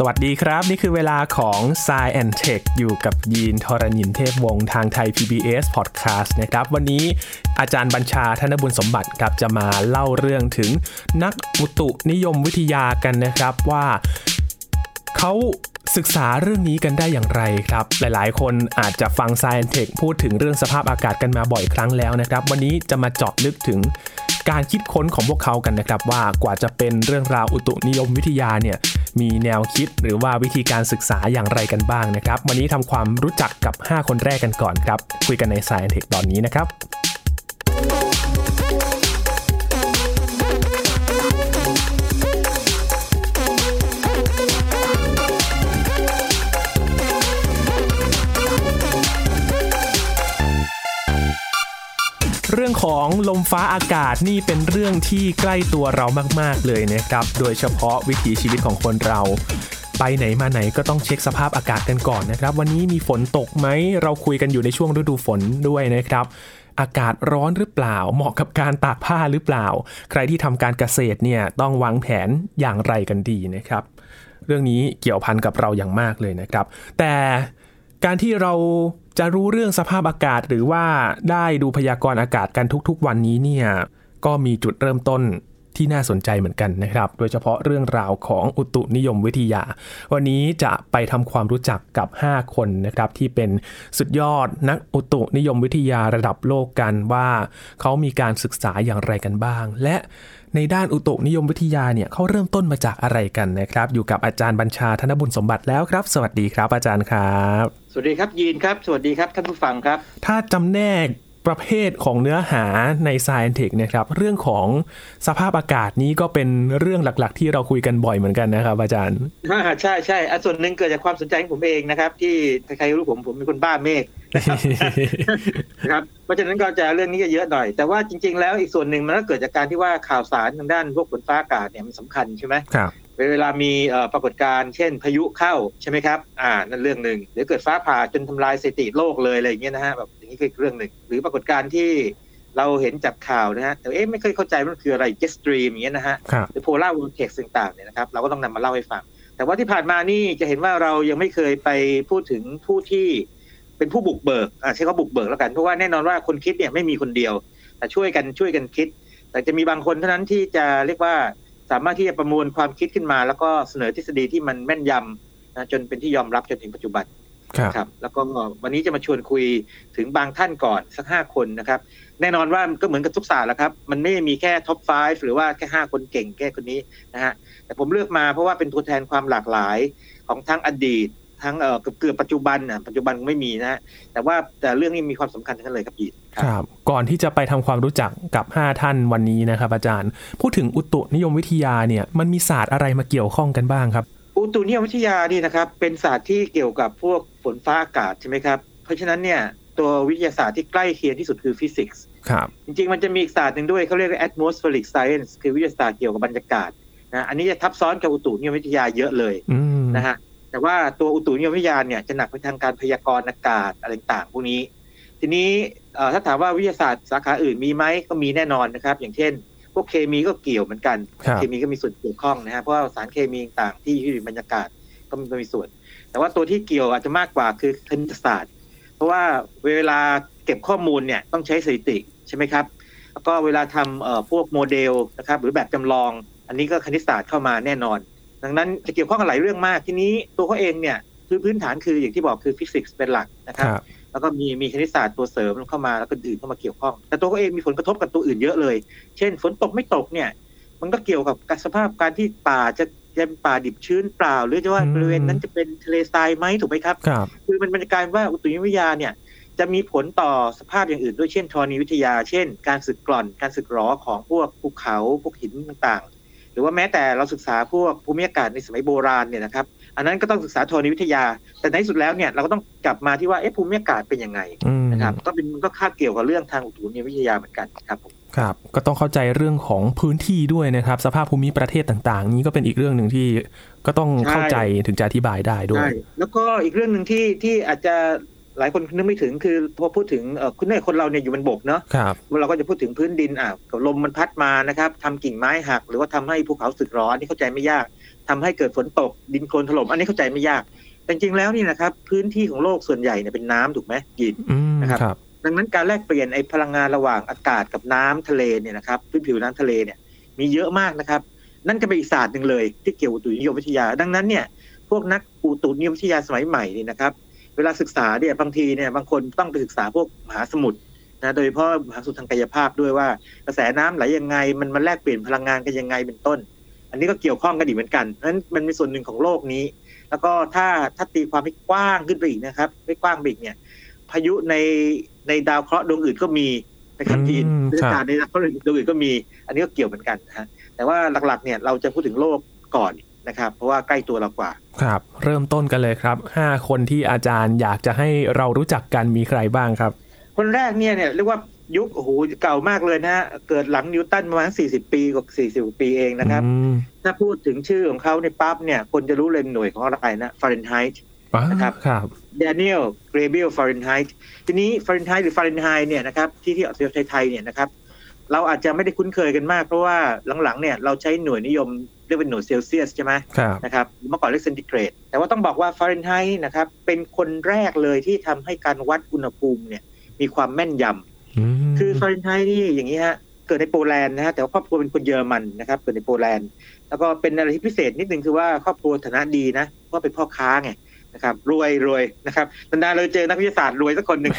สวัสดีครับนี่คือเวลาของ Sci and Tech อยู่กับยีนทรณินเทพวงศ์ทางไทย PBS Podcast นะครับวันนี้อาจารย์บัญชาธนบุญสมบัติครับจะมาเล่าเรื่องถึงนักอุตุนิยมวิทยากันนะครับว่าเขาศึกษาเรื่องนี้กันได้อย่างไรครับหลายๆคนอาจจะฟัง Sci and Tech พูดถึงเรื่องสภาพอากาศกันมาบ่อยครั้งแล้วนะครับวันนี้จะมาเจาะลึกถึงการคิดค้นของพวกเขากันนะครับว่ากว่าจะเป็นเรื่องราวอุตุนิยมวิทยาเนี่ยมีแนวคิดหรือว่าวิธีการศึกษาอย่างไรกันบ้างนะครับวันนี้ทำความรู้จักกับ5คนแรกกันก่อนครับคุยกันใน Sci & Tech ตอนนี้นะครับเรื่องของลมฟ้าอากาศนี่เป็นเรื่องที่ใกล้ตัวเรามากๆเลยนะครับโดยเฉพาะวิถีชีวิตของคนเราไปไหนมาไหนก็ต้องเช็คสภาพอากาศกันก่อนนะครับวันนี้มีฝนตกไหมเราคุยกันอยู่ในช่วงฤดูฝนด้วยนะครับอากาศร้อนหรือเปล่าเหมาะกับการตากผ้าหรือเปล่าใครที่ทำการเกษตรเนี่ยต้องวางแผนอย่างไรกันดีนะครับเรื่องนี้เกี่ยวพันกับเราอย่างมากเลยนะครับแต่การที่เราจะรู้เรื่องสภาพอากาศหรือว่าได้ดูพยากรณ์อากาศกันทุกๆวันนี้เนี่ยก็มีจุดเริ่มต้นที่น่าสนใจเหมือนกันนะครับโดยเฉพาะเรื่องราวของอุตุนิยมวิทยาวันนี้จะไปทำความรู้จักกับ5คนนะครับที่เป็นสุดยอดนักอุตุนิยมวิทยาระดับโลกกันว่าเขามีการศึกษาอย่างไรกันบ้างและในด้านอุตุนิยมวิทยาเนี่ยเขาเริ่มต้นมาจากอะไรกันนะครับอยู่กับอาจารย์บัญชาธนบุญสมบัติแล้วครับสวัสดีครับอาจารย์ครับสวัสดีครับยีนครับสวัสดีครับท่านผู้ฟังครับถ้าจำแนกประเภทของเนื้อหาใน Sci & Tech นะครับเรื่องของสภาพอากาศนี้ก็เป็นเรื่องหลักๆที่เราคุยกันบ่อยเหมือนกันนะครับอาจารย์ใช่ใช่ส่วนหนึ่งเกิดจากความสนใจของผมเองนะครับที่ใครรู้ผมเป็นคนบ้าเมฆนะครับเพราะฉะนั้นก็จะเรื่องนี้เยอะหน่อยแต่ว่าจริงๆแล้วอีกส่วนหนึ่งมันก็เกิดจากการที่ว่าข่าวสารทางด้านพวกฝนฟ้าอากาศเนี่ยมันสำคัญใช่ไหมครับเวลามีปรากฏการณ์เช่นพายุเข้าใช่ไหมครับนั่นเรื่องนึงหรือเกิดฟ้าผ่าจนทำลายสถิติโลกเลยอะไรอย่างเงี้ยนะฮะแบบอย่างนี้ก็อีกเรื่องนึงหรือปรากฏการณ์ที่เราเห็นจากข่าวนะฮะแต่ไม่เคยเข้าใจมันคืออะไรเจสตรีมอย่างเงี้ยนะฮะหรือโพลาร์วอลเท็กซ์ต่างๆเนี่ยนะครับเราก็ต้องนำมาเล่าให้ฟังแต่ว่าที่ผ่านมานี่จะเห็นว่าเรายังไม่เคยไปพูดถึงผู้ที่เป็นผู้บุกเบิกใช้คำบุกเบิกแล้วกันเพราะว่าแน่นอนว่าคนคิดเนี่ยไม่มีคนเดียวแต่ช่วยกันคิดแต่จะมีบางคนเท่านั้นที่จะเรียกว่าสามารถที่จะประมวลความคิดขึ้นมาแล้วก็เสนอทฤษฎีที่มันแม่นยำนะจนเป็นที่ยอมรับจนถึงปัจจุบันครับแล้วก็วันนี้จะมาชวนคุยถึงบางท่านก่อนสัก5คนนะครับแน่นอนว่าก็เหมือนกับทุกศาสตร์แหละครับมันไม่มีแค่ท็อป5หรือว่าแค่5คนเก่งแค่คนนี้นะฮะแต่ผมเลือกมาเพราะว่าเป็นตัวแทนความหลากหลายของทั้งอดีตทั้งเกือบปัจจุบันคงไม่มีนะแต่เรื่องนี้มีความสำคัญทั้งนั้นเลยครับยีนครับก่อนที่จะไปทำความรู้จักกับ5ท่านวันนี้นะครับอาจารย์พูดถึงอุตุนิยมวิทยาเนี่ยมันมีศาสตร์อะไรมาเกี่ยวข้องกันบ้างครับอุตุนิยมวิทยานี่นะครับเป็นศาสตร์ที่เกี่ยวกับพวกฝนฟ้าอากาศใช่ไหมครับเพราะฉะนั้นเนี่ยตัววิทยาศาสตร์ที่ใกล้เคียงที่สุดคือฟิสิกส์ครับจริงๆมันจะมีอีกศาสตร์นึงด้วยเขาเรียกว่า atmospheric science คือวิทยาศาสตร์เกี่ยวกับบรรยากาศนะอันนี้จะทับซ้อนกับอุตุนิยมวิทยาเยอะเลยนะฮะแต่ว่าตัวอุตุนิยมวิทยาเนี่ยจะหนักไปทางการพยากรณ์อากาศอะไรต่างพวกนี้ทีนี้ถ้าถามว่าวิทยาศาสตร์สาขาอื่นมีไหมก็มีแน่นอนนะครับอย่างเช่นพวกเคมีก็เกี่ยวเหมือนกันเคมีก็มีส่วนเกี่ยวข้องนะฮะเพราะว่าสารเคมีต่างที่อยู่ในบรรยากาศก็มีส่วนแต่ว่าตัวที่เกี่ยวอาจจะมากกว่าคือคณิตศาสตร์เพราะว่าเวลาเก็บข้อมูลเนี่ยต้องใช้สถิติใช่ไหมครับแล้วก็เวลาทำพวกโมเดลนะครับหรือแบบจำลองอันนี้ก็คณิตศาสตร์เข้ามาแน่นอนดังนั้นจะเกี่ยวข้องกับหลายเรื่องมากทีนี้ตัวเขาเองเนี่ยพื้นฐานคืออย่างที่บอกคือฟิสิกส์เป็นหลักนะครับแล้วก็มีคณิตศาสตร์ตัวเสริมเข้ามาแล้วก็อื่นเข้ามาเกี่ยวข้องแต่ตัวเขาเองมีผลกระทบกับตัวอื่นเยอะเลยเช่นฝนตกไม่ตกเนี่ยมันก็เกี่ยวกับสภาพการที่ป่าจะเป็นป่าดิบชื้นเปล่าหรือจะว่าบริเวณนั้นจะเป็นทะเลทรายไหมถูกไหมครับคือมันเป็นการว่าอุตุนิยมวิทยาเนี่ยจะมีผลต่อสภาพอย่างอื่นด้วยเช่นธรณีวิทยาเช่นการสึกกร่อนการสึกหรอของพวกภูเขาพวกหินต่างหรือว่าแม้แต่เราศึกษาพวกภูมิอากาศในสมัยโบราณเนี่ยนะครับอันนั้นก็ต้องศึกษาธรณีวิทยาแต่ในสุดแล้วเนี่ยเราก็ต้องกลับมาที่ว่าภูมิอากาศเป็นยังไงนะครับก็คาบเกี่ยวกับเรื่องทางอุตุนิยมวิทยาเหมือนกันครับผมครับก็ต้องเข้าใจเรื่องของพื้นที่ด้วยนะครับสภาพภูมิประเทศต่างๆนี้ก็เป็นอีกเรื่องนึงที่ก็ต้องเข้าใจถึงจะอธิบายได้ด้วยแล้วก็อีกเรื่องนึงที่อาจจะ หลายคนนึกไม่ถึงคือพอพูดถึงคุณแม่คนเราเนี่ยอยู่บนบกเนาะเราก็จะพูดถึงพื้นดินลมมันพัดมานะครับทำกิ่งไม้หักหรือว่าทำให้ภูเขาสึกหรออันนี้เข้าใจไม่ยากทำให้เกิดฝนตกดินโคลนถล่มอันนี้เข้าใจไม่ยากแต่จริงๆแล้วนี่นะครับพื้นที่ของโลกส่วนใหญ่เนี่ยเป็นน้ำถูกไหมกินนะครับดังนั้นการแลกเปลี่ยนไอ้พลังงานระหว่างอากาศกับน้ำทะเลเนี่ยนะครับพื้นผิวน้ำทะเลเนี่ยมีเยอะมากนะครับนั่นก็เป็นอีกศาสตร์นึงเลยที่เกี่ยวกับอุตุนิยมวิทยาดังนั้นเนี่ยพวกนักอุตุนิยมวิทยาสมัยใหม่นี่นะครับเวลาศึกษาเนี่ยบางทีเนี่ยบางคนต้องไปศึกษาพวกมหาสมุทรนะโดยเฉพาะมหาสมุทรทางกายภาพด้วยว่ากระแสน้ำไหลยังไงมันแลกเปลี่ยนพลังงานกันยังไงเป็นต้นอันนี้ก็เกี่ยวข้องกันดีเหมือนกันนั้นมันเป็นส่วนหนึ่งของโลกนี้แล้วก็ถ้าตีความให้กว้างขึ้นไปอีกนะครับให้กว้างไปอีกเนี่ยพายุในดาวเคราะห์ดวงอื่นก็มีนะครับที่อากาศในดาวเคราะห์ดวงอื่นก็มีอันนี้ก็เกี่ยวเหมือนกันนะแต่ว่าหลักๆเนี่ยเราจะพูดถึงโลกก่อนนะครับเพราะว่าใกล้ตัวเรากว่าครับเริ่มต้นกันเลยครับ5คนที่อาจารย์อยากจะให้เรารู้จักกันมีใครบ้างครับคนแรกเนี่ยเรียกว่ายุคโอ้โหเก่ามากเลยนะฮะเกิดหลังนิวตันประมาณ40ปีกว่า40ปีเองนะครับถ้าพูดถึงชื่อของเขาในปั๊บเนี่ยคนจะรู้เลยหน่วยของอะไรนะฟาเรนไฮต์นะครับแดเนียลเกรเบียลฟาเรนไฮต์ทีนี้ฟาเรนไฮต์หรือฟาเรนไฮต์เนี่ยนะครับที่ออกเสียงไทยๆเนี่ยนะครับเราอาจจะไม่ได้คุ้นเคยกันมากเพราะว่าหลังๆเนี่ยเราใช้หน่วยนิยมเรียกเป็นหน่วยเซลเซียสใช่ไหมนะครับเมื่อก่อนเรียกเซนติเกรดแต่ว่าต้องบอกว่าฟาเรนไฮต์นะครับเป็นคนแรกเลยที่ทำให้การวัดอุณหภูมิเนี่ยมีความแม่นยำคือฟาเรนไฮต์นี่อย่างนี้ฮะเกิดในโปแลนด์นะฮะแต่ว่าครอบครัวเป็นคนเยอรมันนะครับเกิดในโปแลนด์แล้วก็เป็นอะไรที่พิเศษนิดนึงคือว่าครอบครัวฐานะดีนะเพราะเป็นพ่อค้าไงนะครับรวยนะครับนานๆเราเจอนักวิทยาศาสตร์รวยสักคนหนึ่ง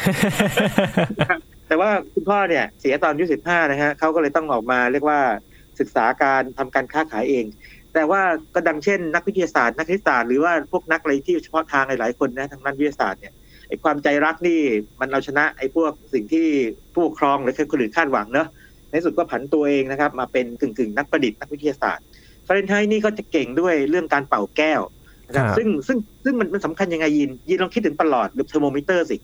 แต่ว่าคุณพ่อเนี่ยเสียตอนอายุ15นะฮะเขาก็เลยต้องออกมาเรียกว่าศึกษาการทำการค้าขายเองแต่ว่าก็ดังเช่นนักวิทยาศาสตร์นักคณิตศาสตร์หรือว่าพวกนักอะไรที่เฉพาะทางหลายๆคนนะทางด้านวิทยาศาสตร์เนี่ยไอ้ความใจรักนี่มันเอาชนะไอ้พวกสิ่งที่ผู้ปกครองหรือคนอื่นคาดหวังเนอะในสุดก็ผันตัวเองนะครับมาเป็นกึ่งๆนักประดิษฐ์นักวิทยาศาสตร์ฟาเรนไฮต์นี่ก็จะเก่งด้วยเรื่องการเป่าแก้วนะครับซึ่งมันสำคัญยังไงยินลองคิดถึงประหลอดหรือเทอร์โมมิเตอร์สิเ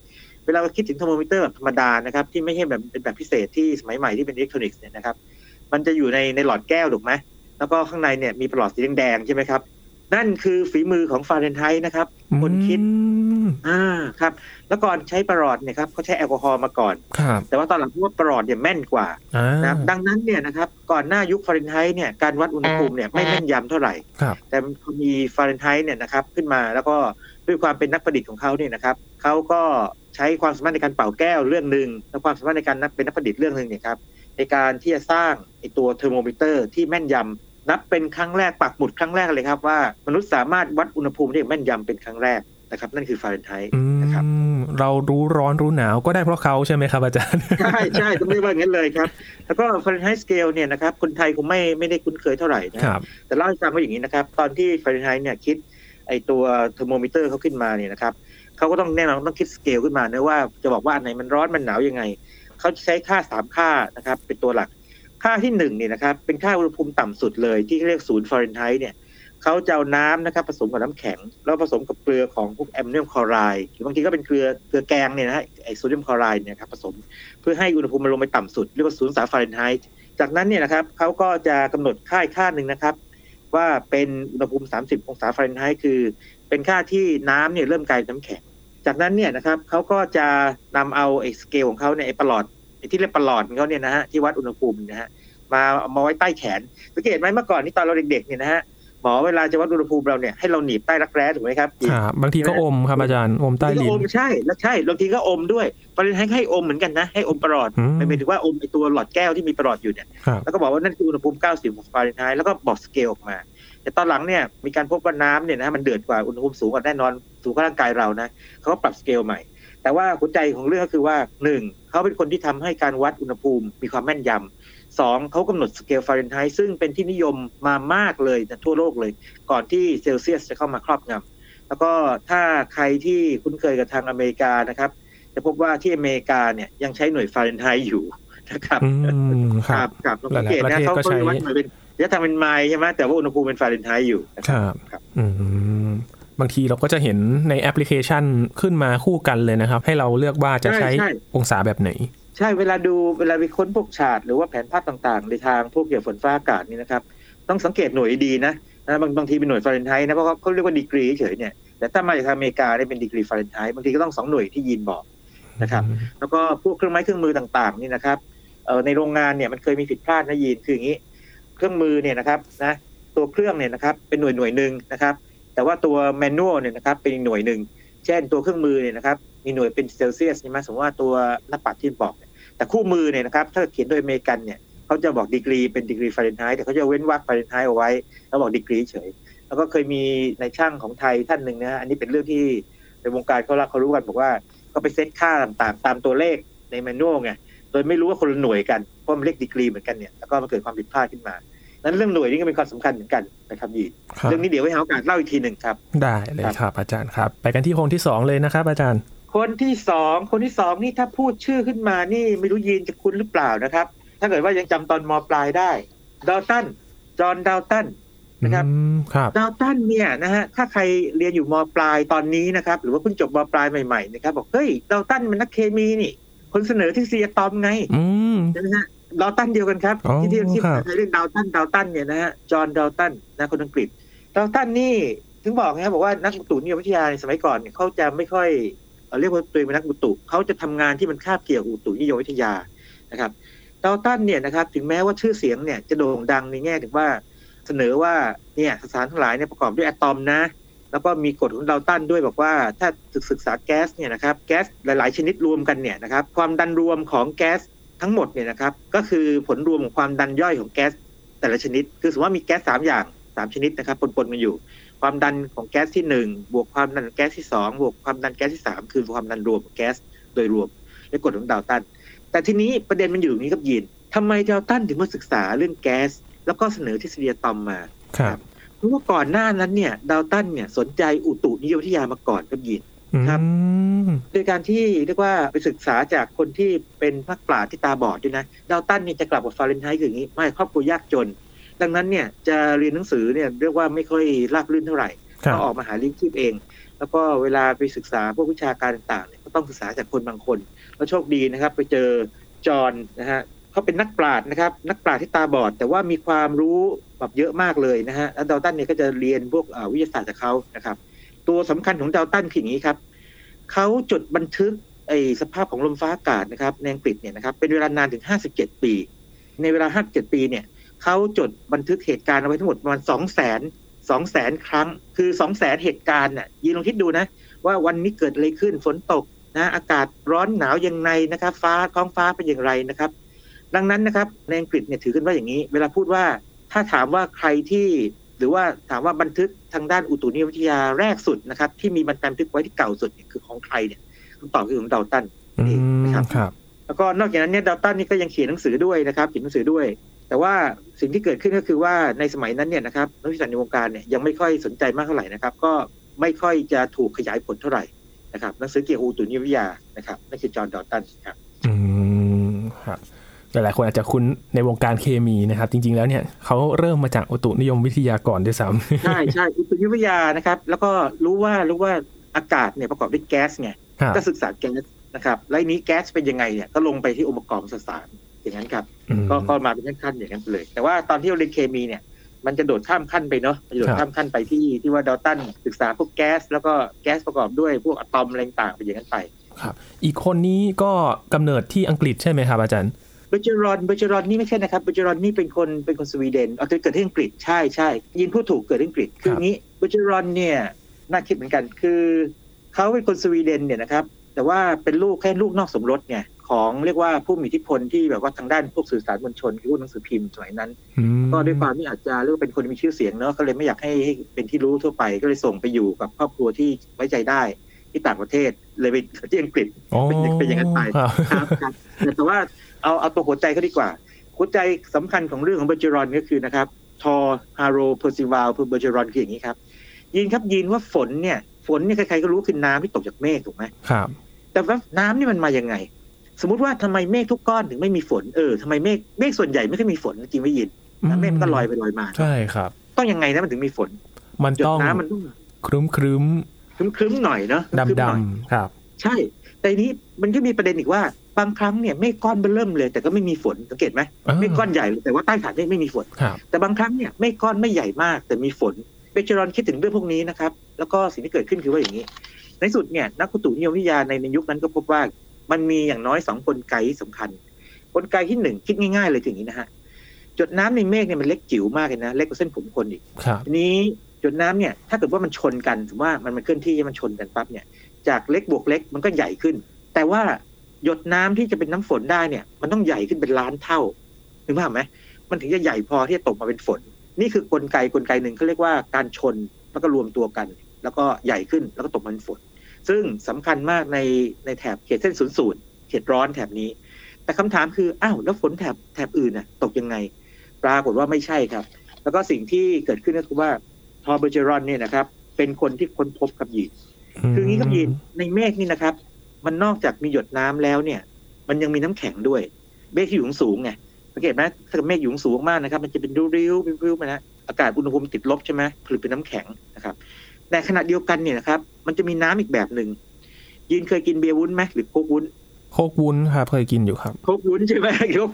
วลาเราคิดถึงเทอร์โมมิเตอร์แบบธรรมดานะครับที่ไม่ใช่แบบเป็นแบบพิเศษที่สมัยใหม่ที่เป็นอิเล็กทรอนิกส์เนี่ยนะครับมันจะอยู่ในหลอดแก้วถูกไหมแล้วก็ข้างในเนี่ยมีประหลอดสีแดงใช่ไหมครับนั่นคือฝีมือของฟาเรนไฮต์นะครับคนคิดครับแล้วก่อนใช้ประหลอดเนี่ยครับเขาใช้แอลกอฮอล์มาก่อนแต่ว่าตอนหลังพบว่าประหลอดเนี่ยแม่นกว่านะดังนั้นเนี่ยนะครับก่อนหน้ายุคฟาเรนไฮต์เนี่ยการวัดอุณหภูมิเนี่ยไม่แม่นยำเท่าไหร่แต่มีฟาเรนไฮต์เนี่ยนะครับขึ้นมาแล้วก็ด้วยความเป็นนักประดิษฐ์ของเขาเนี่ยนะครับเขาก็ใช้ความสามารถในการเป่าแก้วเรื่องนึงและความสามารถในการเป็นนักประดิษฐ์เรื่องนึงเนี่ยครับในการที่จะสร้างไอตัวเทอร์โมมิเตอร์ที่แม่นยำนับเป็นครั้งแรกปักหมุดครั้งแรกเลยครับว่ามนุษย์สามารถวัดอุณหภูมิได้อย่างแม่นยำเป็นครั้งแรกนะครับนั่นคือฟาเรนไฮต์นะครับเรารู้ร้อนรู้หนาวก็ได้เพราะเขาใช่ไหมครับอาจารย์ใช่ๆต้องเรียกว่างั้นเลยครับแล้วก็ฟาเรนไฮต์สเกลเนี่ยนะครับคนไทยคงไม่ได้คุ้นเคยเท่าไหร่นะครับแต่เล่าให้ฟังว่าอย่างนี้นะครับตอนที่ฟาเรนไฮต์เนี่ยคิดไอตัวเทอร์โมมิเตอร์เขาขึ้นมาเนี่ยนะครับเขาก็ต้องแน่นอนต้องคิดสเกลขึ้นมานะว่าจะบอกว่าอันไหนมันร้อนมันหนาวยังไงเขาใช้ค่า3ค่านะครับเป็นตัวหลักค่าที่1เนี่ยนะครับเป็นค่าอุณหภูมิต่ำสุดเลยที่เรียก0ฟาเรนไฮต์เนี่ยเขาจะเอาน้ำนะครับผสมกับน้ำแข็งแล้วผสมกับเกลือของพวกแอมโมเนียมคลอไรด์หรือบางทีก็เป็นเกลือแกงเนี่ยนะฮะไอโซเดียมคลอไรด์เนี่ยครับผสมเพื่อให้อุณหภูมิมันลงไปต่ำสุดเรียกว่า0 ฟาเรนไฮต์จากนั้นเนี่ยนะครับเขาก็จะกำหนดค่าอีกค่านึงนะครับว่าเป็นอุณหภูมิ30องศาฟาเรนไฮต์คือเป็นค่าที่น้ำเนี่ยเริ่มกลายเป็นน้ำแข็งจากนั้นเนี่ยนะครับเขาก็จะนำเอาไอ้สเกลของเขาเนี่ยไอ้ประหลอดไอ้ที่เรียกประหลอดของเขาเนี่ยนะฮะที่วัดอุณหภูมินะฮะมาไว้ใต้แขนสังเกตไหมเมื่อก่อนนี่ตอนเราเด็กๆเนี่ยนะฮะหมอเวลาจะวัดอุณหภูมิเราเนี่ยให้เราหนีบใต้รักแร้ถูกไหมครับบางทีก็อมครับอาจารย์อมใต้ลิ้นอมใช่แล้วใช่บางทีก็อมด้วยฟาเรนไฮต์ให้อมเหมือนกันนะให้อมประหลอดไม่หมายถึงว่าอมไอ้ตัวหลอดแก้วที่มีประหลอดอยู่เนี่ยแล้วก็บอกว่านั่นคืออุณหภูมิ90ของฟาเรนไฮต์แล้วก็บอกสเกลออกมาแต่ตอนหลังเนี่ยมีการพบว่าน้ำเนี่ยนะมันเดือดกว่าอุณหภูมิสูงกว่าแน่นอนสูงกว่าร่างกายเรานะเขาก็ปรับสเกลใหม่แต่ว่าหัวใจของเรื่องก็คือว่า1เขาเป็นคนที่ทำให้การวัดอุณหภูมิมีความแม่นยำ2เขากำหนดสเกลฟาเรนไฮต์ซึ่งเป็นที่นิยมมามากเลยนะทั่วโลกเลยก่อนที่เซลเซียสจะเข้ามาครอบงำแล้วก็ถ้าใครที่คุ้นเคยกับทางอเมริกานะครับจะพบว่าที่อเมริกาเนี่ยยังใช้หน่วยฟาเรนไฮต์อยู่นะครับครับสังเกตนะเขาก็วัดหน่วยเป็นจะทำเป็นไมล์ใช่ไหมแต่ว่าอุณหภูมิเป็นฟาเรนไฮต์อยู่ครับบางทีเราก็จะเห็นในแอปพลิเคชันขึ้นมาคู่กันเลยนะครับให้เราเลือกว่าจะใช้องศาแบบไหนใช่เวลาไปค้นพวกชาร์ตหรือว่าแผนภาพต่างๆในทางพวกเกี่ยวกับฝนฟ้าอากาศนี่นะครับต้องสังเกตหน่วยดีนะบางทีเป็นหน่วยฟาเรนไฮต์นะเพราะเขาเรียกว่าดีกรีเฉยเนี่ยแต่ แต่ถ้ามาจากอเมริกาได้เป็นดีกรีฟาเรนไฮต์บางทีก็ต้อง2หน่วยที่ยีนบอกนะครับแล้วก็พวกเครื่องไม้เครื่องมือต่างๆนี่นะครับในโรงงานเนี่ยมันเคยมีผิดพลาดนะยีนคืออย่างนี้เครื่องมือเนี่ยนะครับนะตัวเครื่องเนี่ยนะครับเป็นหน่วยนึงนะครับแต่ว่าตัวแมนนวลเนี่ยนะครับเป็นอีกหน่วยนึงเช่นตัวเครื่องมือเนี่ยนะครับมีหน่วยเป็นเซลเซียสใช่มั้ยสมมติว่าตัวหน้าปัดที่บอกแต่คู่มือเนี่ยนะครับถ้าเขียนโดยอเมริกันเนี่ยเขาจะบอกดีกรีเป็นดีกรีฟาเรนไฮต์แต่เขาจะเว้นวรรคฟาเรนไฮต์เอาไว้แล้วบอกดีกรีเฉยแล้วก็เคยมีนายช่างของไทยท่านนึงนะฮะอันนี้เป็นเรื่องที่ในวงการเขารู้กันบอกว่าก็ไปเซตค่าต่างๆตามตัวเลขในแมนนวลไงโดยไม่รู้ว่าคนละหน่วยกันเพราะมันเลขดีกรีเหมือนกันเนี่ยแล้วก็มันเกิดความผิดพลาดขึ้นมานั้นเรื่องหน่วยนี่ก็เป็นความสำคัญเหมือนกันนะครับยีนเรื่องนี้เดี๋ยวไว้หาโอกาสเล่าอีกทีนึงครับได้เลยครับอาจารย์ครับไปกันที่โครงที่2เลยนะครับอาจารย์คนที่สองนี่ถ้าพูดชื่อขึ้นมานี่ไม่รู้ยีนจะคุ้นหรือเปล่านะครับถ้าเกิดว่ายังจำตอนม.ปลายได้Dalton John DaltonนะครับDaltonเนี่ยนะฮะถ้าใครเรียนอยู่ม.ปลายตอนนี้นะครับหรือว่าเพิ่งจบม.ปลายใหม่ๆนะครับบอกเฮ้ยDaltonมันนักเคมีนี่คนเสนอทฤษฎีอะตอมไงใช่ไหมฮะDaltonเดียวกันครับที่เรียกDaltonเนี่ยนะฮะJohn DaltonนะคนอังกฤษDaltonนี่ถึงบอกนะครับบอกว่านักตุนิยมวิทยาในสมัยก่อนเนี่ยเขาจะไม่ค่อยเรียกว่าตัวเองเป็นนักอุตุเขาจะทำงานที่มันคาบเกี่ยวอุตุนิยมวิทยานะครับดาวตันเนี่ยนะครับถึงแม้ว่าชื่อเสียงเนี่ยจะโด่งดังในแง่ถึงว่าเสนอว่าเนี่ยสารทั้งหลายเนี่ยประกอบด้วยอะตอมนะแล้วก็มีกฎของดาวตันด้วยบอกว่าถ้าศึกษาแก๊สเนี่ยนะครับแก๊สหลายๆชนิดรวมกันเนี่ยนะครับความดันรวมของแก๊สทั้งหมดเนี่ยนะครับก็คือผลรวมของความดันย่อยของแก๊สแต่ละชนิดคือสมมติว่ามีแก๊ส3อย่าง3ชนิดนะครับปนกันอยู่ความดันของแก๊สที่1บวกความดันแก๊สที่2บวกความดันแก๊สที่3คือความดันรวมของแก๊สโดยรวมและกฎของดาวตันแต่ทีนี้ประเด็นมันอยู่ตรงนี้ครับยีนทำไมดาวตันถึงมาศึกษาเรื่องแก๊สแล้วก็เสนอทฤษฎีอะตอมมาครับเพราะว่าก่อนหน้านั้นเนี่ยดาวตันเนี่ยสนใจอุตุนิยมวิทยามาก่อนครับยีนครับโดยการที่เรียกว่าไปศึกษาจากคนที่เป็นนักปราชญ์ที่ตาบอดด้วยนะดาวตันนี่จะกลับกับฟาเรนไฮต์คืออย่างนี้ไม่ครอบครัวยากจนดังนั้นเนี่ยจะเรียนหนังสือเนี่ยเรียกว่าไม่ค่อยราบรื่นเท่าไหร่ก็ออกมาหาเลี้ยงชีพเองแล้วก็เวลาไปศึกษาพวกวิชาการต่างๆเนี่ยก็ต้องศึกษาจากคนบางคนแล้วโชคดีนะครับไปเจอจอห์นนะฮะเขาเป็นนักปราชญ์นะครับนักปราชญ์ที่ตาบอดแต่ว่ามีความรู้แบบเยอะมากเลยนะฮะแล้วดาวตันเนี่ยก็จะเรียนพวกวิทยาศาสตร์จากเขานะครับตัวสำคัญของดาวตันคืออย่างนี้ครับเขาจดบันทึกไอ้สภาพของลมฟ้าอากาศนะครับในอังกฤษเนี่ยนะครับเป็นเวลานานถึง57ปีในเวลา57ปีเนี่ยเขาจดบันทึกเหตุการณ์เอาไว้ทั้งหมดประมาณ 200,000 ครั้งคือ 200,000 เหตุการณ์น่ะยีนลองคิดดูนะว่าวันนี้เกิดอะไรขึ้นฝนตกนะอากาศร้อนหนาวยังไงนะครับท้องฟ้าเป็นอย่างไรนะครับดังนั้นนะครับในอังกฤษเนี่ยถือกันว่าอย่างนี้เวลาพูดว่าถ้าถามว่าใครที่หรือว่าถามว่าบันทึกทางด้านอุตุนิยมวิทยาแรกสุดนะครับที่มีบันทึกไว้ที่เก่าสุดคือของใครเนี่ยคำตอบคือของดาวตันนี่นะครับแล้วก็นอกจากนั้นเนี่ยดาวตันนี่ก็ยังเขียนหนังสือด้วยนะครับเขียนหนังสือด้วยแต่ว่าสิ่งที่เกิดขึ้นก็คือว่าในสมัยนั้นเนี่ยนะครับนักวิทยาศาสตร์ในวงการเนี่ยยังไม่ค่อยสนใจมากเท่าไหร่นะครับก็ไม่ค่อยจะถูกขยายผลเท่าไหร่นะครับหนังสือเกี่ยวกับอุตุนิยมวิทยานะครับนั่นคือจอห์นดอลตันครับครับหลายคนอาจจะคุ้นในวงการเคมีนะครับจริงๆแล้วเนี่ยเขาเริ่มมาจากอุตุนิยมวิทยาก่อนด้วยซ้ำใช่ๆอุตุนิยมวิทยานะครับแล้วก็รู้ว่าอากาศเนี่ยประกอบด้วยแก๊สไงก็ศึกษาแก๊สนะครับแล้วนี้แก๊สเป็นยังไงเนี่ยก็ลงไปที่องค์ประกอบสสารอย่างนั้นครับก็มาเป็นขั้นๆอย่างนั้นไปเลยแต่ว่าตอนที่เราเรียนเคมีเนี่ยมันจะโดดข้ามขั้นไปเนาะโดดข้ามขั้นไปที่ว่าดาวตันศึกษาพวกแก๊สแล้วก็แก๊สประกอบด้วยพวกอะตอมอะไรต่างๆไปอย่างนั้นไปครับอีกคนนี้ก็กำเนิดที่อังกฤษใช่ไหมครับอาจารย์เบอร์เจรอนนี่ไม่ใช่นะครับเบอร์เจรอนนี่เป็นคนสวีเดนอ๋อเกิดที่อังกฤษใช่ยินพูดถูกเกิดที่อังกฤษคืองี้เบอร์เจรอนเนี่ยน่าคิดเหมือนกันคือเขาเป็นคนสวีเดนเนี่ยนะครับแต่ว่าเป็นลูกนอกสมรสไงของเรียกว่าผู้มีอิทธิพลที่แบบว่าทางด้านพวกสื่อสารมวลชนคือพวกหนังสือพิมพ์สมัยนั้นก็ด้วยความที่อาจจะเรียกว่าเป็นคนมีชื่อเสียงเนาะก็เลยไม่อยากให้เป็นที่รู้ทั่วไปก็เลยส่งไปอยู่กับครอบครัวที่ไว้ใจได้ที่ต่างประเทศเลยไปที่อังกฤษเป็นอย่างนั้นไปครับแต่ว่าเอาตัวหัวใจเขาดีกว่าหัวใจสำคัญของเรื่องของเบอร์เจรอนก็คือนะครับทอร์ฮาโรเพอร์ซิวัลเบอร์เจรอนคืออย่างนี้ครับยินว่าฝนเนี่ยใครๆก็รู้คือน้ำที่ตกจากเมฆถูกไหมครับแต่ว่าน้ำนี่มันมายังไงสมมุติว่าทำไมเมฆทุกก้อนถึงไม่มีฝนทำไมเมฆส่วนใหญ่ไม่ค่อยมีฝนจริงไม่ยินเมฆมันก็ลอยไปลอยมาใช่ครับต้องยังไงนะมันถึงมีฝนมันต้องน้ำมันครึ้มหน่อยเนาะดำครับใช่แต่นี้มันก็มีประเด็นอีกว่าบางครั้งเนี่ยเมฆก้อนเริ่มเลยแต่ก็ไม่มีฝนสังเกตไหมเมฆก้อนใหญ่แต่ว่าใต้ฐานไม่มีฝนแต่บางครั้งเนี่ยเมฆก้อนไม่ใหญ่มากแต่มีฝนเบอร์เจรอนคิดถึงเรื่องพวกนี้นะครับ แล้วก็สิ่งที่เกิดขึ้นคือว่าอย่างนี้ในสุดเนี่ยนักอุตุนิยมวิทยาในยุคนั้นก็พบว่ามันมีอย่างน้อย2กลไกที่สำคัญกลไกที่1คิดง่ายๆเลยอย่างนี้นะฮะหยดน้ำในเมฆเนี่ยมันเล็กจิ๋วมากเลยนะเล็กกว่าเส้นผมคนอีกทีนี้หยดน้ำเนี่ยถ้าเกิดว่ามันชนกันถือว่ามันเคลื่อนที่มันชนกันปั๊บเนี่ยจากเล็กบวกเล็กมันก็ใหญ่ขึ้นแต่ว่าหยดน้ำที่จะเป็นน้ำฝนได้เนี่ยมันต้องใหญ่ขึ้นเป็นล้านเท่านึกภาพไหมมันถึงจะใหญ่พอที่จะตกมาเป็นฝนนี่คือกลไกหนึ่งเขาเรียกว่าการชนแล้วก็รวมตัวกันแล้วก็ใหญ่ขึ้นแล้วก็ตกมาเป็นฝนซึ่งสำคัญมากในแถบเขตเส้นศูนย์สูตรเขตร้อนแถบนี้แต่คำถามคืออ้าวแล้วฝนแถบอื่นน่ะตกยังไงปรากฏว่าไม่ใช่ครับแล้วก็สิ่งที่เกิดขึ้นก็คือว่าทอเบอร์เจรอนเนี่ยนะครับเป็นคนที่ค้นพบครับยีนคืองี้ครับยีนในเมฆนี่นะครับมันนอกจากมีหยดน้ำแล้วเนี่ยมันยังมีน้ำแข็งด้วยเมฆที่อยู่สูงไงสังเกตไหมถ้าเมฆอยู่สูงมากนะครับมันจะเป็นริ้วๆเป็นริ้วๆนะอากาศอุณหภูมิติดลบใช่ไหมผลิตเป็นน้ำแข็งนะครับแต่ขณะเดียวกันเนี่ยนะครับมันจะมีน้ำอีกแบบนึงยีนเคยกินเบียร์วุ้นไหมหรือโค้กวุ้นครับเคยกินอยู่ครับโค้กวุ้นใช่ไหมโค้ก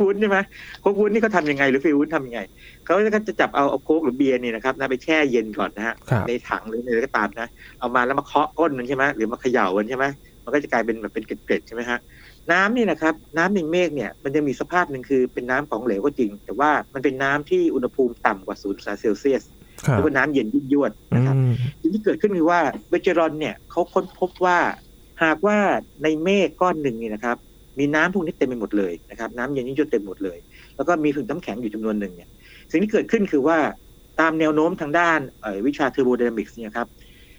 วุ้นนี่เขาทำยังไงหรือฟิววุ้นทำยังไงเขาจะจับเอาโค้กหรือเบียร์นี่นะครับไปแช่เย็นก่อนนะฮะในถังหรือในอะไรก็ตามนะเอามาแล้วมาเคาะก้นมันใช่ไหมหรือมาเขย่ามันใช่ไหมมันก็จะกลายเป็นแบบเป็นเกล็ดๆใช่ไหมฮะน้ำนี่นะครับน้ำในเมฆเนี่ยมันจะมีสภาพหนึ่งคือเป็นน้ำของเหลวก็จริงแต่ว่ามันเป็นน้ำที่อุณหภูมิต่ำกว่า0องศาเซลเซียสหรือว่าน้ำเย็นยิ่งยวดนะครับสิ่งที่เกิดขึ้นคือว่าเบเจรอนเนี่ยเขาค้นพบว่าหากว่าในเมฆก้อนหนึ่งนี่นะครับมีน้ำพวกนี้เต็มไปหมดเลยนะครับน้ำเย็นยิ่งยวดเต็มหมดเลยแล้วก็มีถึงน้ำแข็งอยู่จำนวนหนึ่งเนี่ยสิ่งที่เกิดขึ้นคือว่าตามแนวโน้มทางด้านวิชาเทอร์โมไดนามิกส์เนี่ยครั